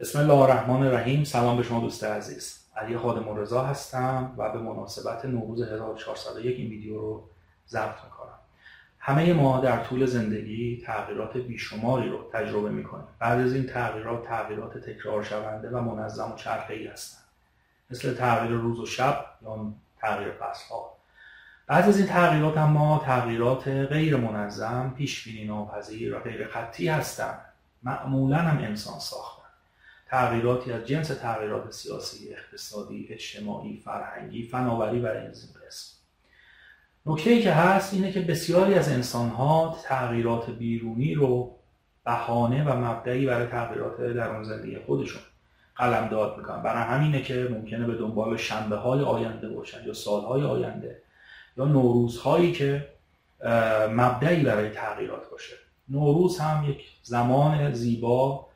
بسم الله الرحمن الرحیم. سلام به شما دوست عزیز، علی خادم الرضا هستم و به مناسبت نوروز 1401 این ویدیو رو ضبط میکنم. همه ما در طول زندگی تغییرات بیشماری رو تجربه میکنیم. بعضی از این تغییرات تکرار شونده و منظم و چرخه‌ای هستند، مثل تغییر روز و شب یا تغییر فصل‌ها. بعضی از این تغییرات اما تغییرات غیر منظم، پیش‌بینی ناپذیر و غیر خطی هستند، معمولا هم انسان ساخته. تغییراتی از جنس تغییرات سیاسی، اقتصادی، اجتماعی، فرهنگی، فناوری و از این قسم. نکته‌ای که هست اینه که بسیاری از انسان‌ها تغییرات بیرونی رو بهانه و مبدعی برای تغییرات درون زندگی خودشون قلمداد میکنن. برای همینه که ممکنه به دنبال شنبه‌های آینده باشن یا سال‌های آینده یا نوروزهایی که مبدعی برای تغییرات باشه. نوروز هم یک زمان زیبا،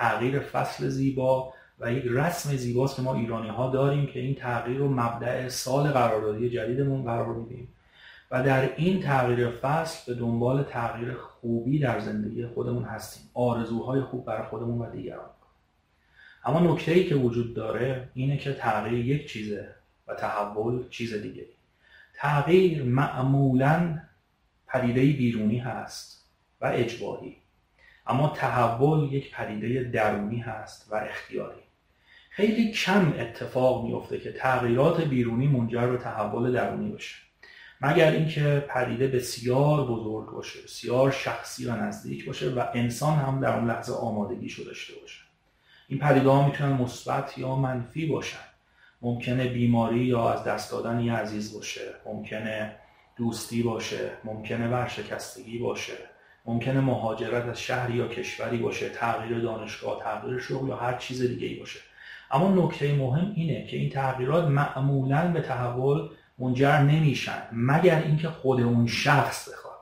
تغییر فصل زیبا و یک رسم زیباست که ما ایرانی ها داریم که این تغییر رو مبدأ سال قراردادی جدیدمون قرار میدیم و در این تغییر فصل به دنبال تغییر خوبی در زندگی خودمون هستیم، آرزوهای خوب برای خودمون و دیگران. اما نکته‌ای که وجود داره اینه که تغییر یک چیزه و تحول چیز دیگه. تغییر معمولاً پدیده‌ای بیرونی هست و اجباری، اما تحول یک پدیده درونی هست و اختیاری. خیلی کم اتفاق میفته که تغییرات بیرونی منجر به تحول درونی بشه، مگر اینکه پدیده بسیار بزرگ باشه، بسیار شخصی و نزدیک باشه و انسان هم در اون لحظه آمادگیشو داشته باشه. این پدیده ها میتونن مثبت یا منفی باشن. ممکنه بیماری یا از دست دادن یه عزیز باشه، ممکنه دوستی باشه، ممکنه ورشکستگی باشه، ممکنه مهاجرت از شهری یا کشوری باشه، تغییر دانشگاه، تغییر شغل یا هر چیز دیگه‌ای باشه. اما نکته مهم اینه که این تغییرات معمولاً به تحول منجر نمیشن، مگر اینکه خود اون شخص بخواد.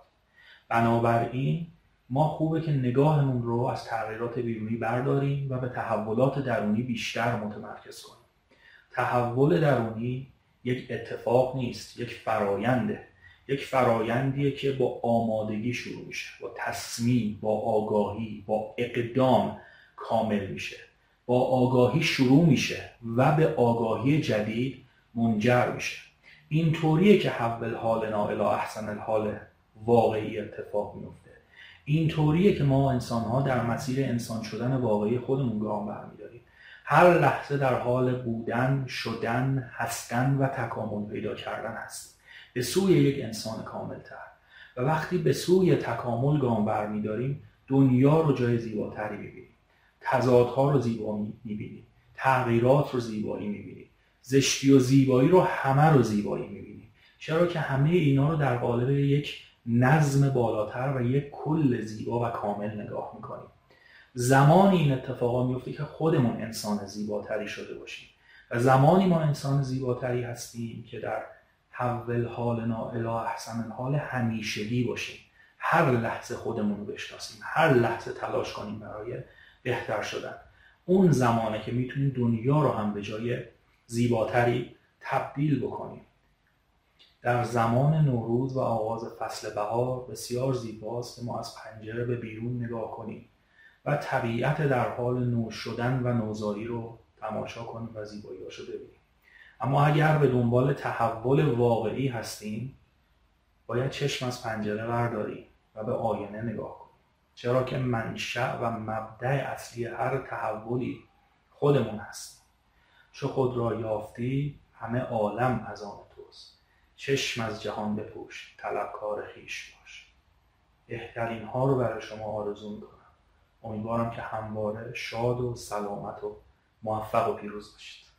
بنابراین ما خوبه که نگاهمون رو از تغییرات بیرونی برداریم و به تحولات درونی بیشتر متمرکز کنیم. تحول درونی یک اتفاق نیست، یک فراینده. یک فرایندیه که با آمادگی شروع میشه، با تصمیم، با آگاهی، با اقدام کامل میشه، با آگاهی شروع میشه و به آگاهی جدید منجر میشه. این طوریه که حول حالنا الی احسن الحال واقعی اتفاق میفته. این طوریه که ما انسانها در مسیر انسان شدن واقعی خودمون گام برمیداریم. هر لحظه در حال بودن، شدن، هستن و تکامل پیدا کردن هستیم، به سوی یک انسان کاملتر. و وقتی به سوی تکامل گام برمیداریم، دنیا رو جای زیباتری میبینیم، تضادها رو زیبا میبینیم، تغییرات رو زیبایی میبینیم، زشتی و زیبایی رو همه رو زیبایی میبینیم، چرا که همه اینا رو در قالب یک نظم بالاتر و یک کل زیبا و کامل نگاه میکنیم. زمانی این اتفاقا میفته که خودمون انسان زیباتری شده باشیم و زمانی ما انسان زیباتری هستیم که در حول حالنا الی احسن الحال همیشگی باشیم. هر لحظه خودمون رو بشناسیم، هر لحظه تلاش کنیم برای بهتر شدن. اون زمانه که میتونیم دنیا رو هم به جای زیباتری تبدیل بکنیم. در زمان نوروز و آغاز فصل بهار بسیار زیباست که ما از پنجره به بیرون نگاه کنیم و طبیعت در حال نو شدن و نوزایی رو تماشا کنیم و زیبایی‌هاش رو ببینیم. اما اگر به دنبال تحول واقعی هستیم، باید چشم از پنجره برداریم و به آینه نگاه کنیم، چرا که منشأ و مبدأ اصلی هر تحولی خودمون هستیم. چو خود را یافتی همه عالم از آن توست، چشم از جهان بپوش طلبکار خویش باش. بهترین ها رو برای شما آرزو می‌کنم. امیدوارم که همواره شاد و سلامت و موفق و پیروز باشید.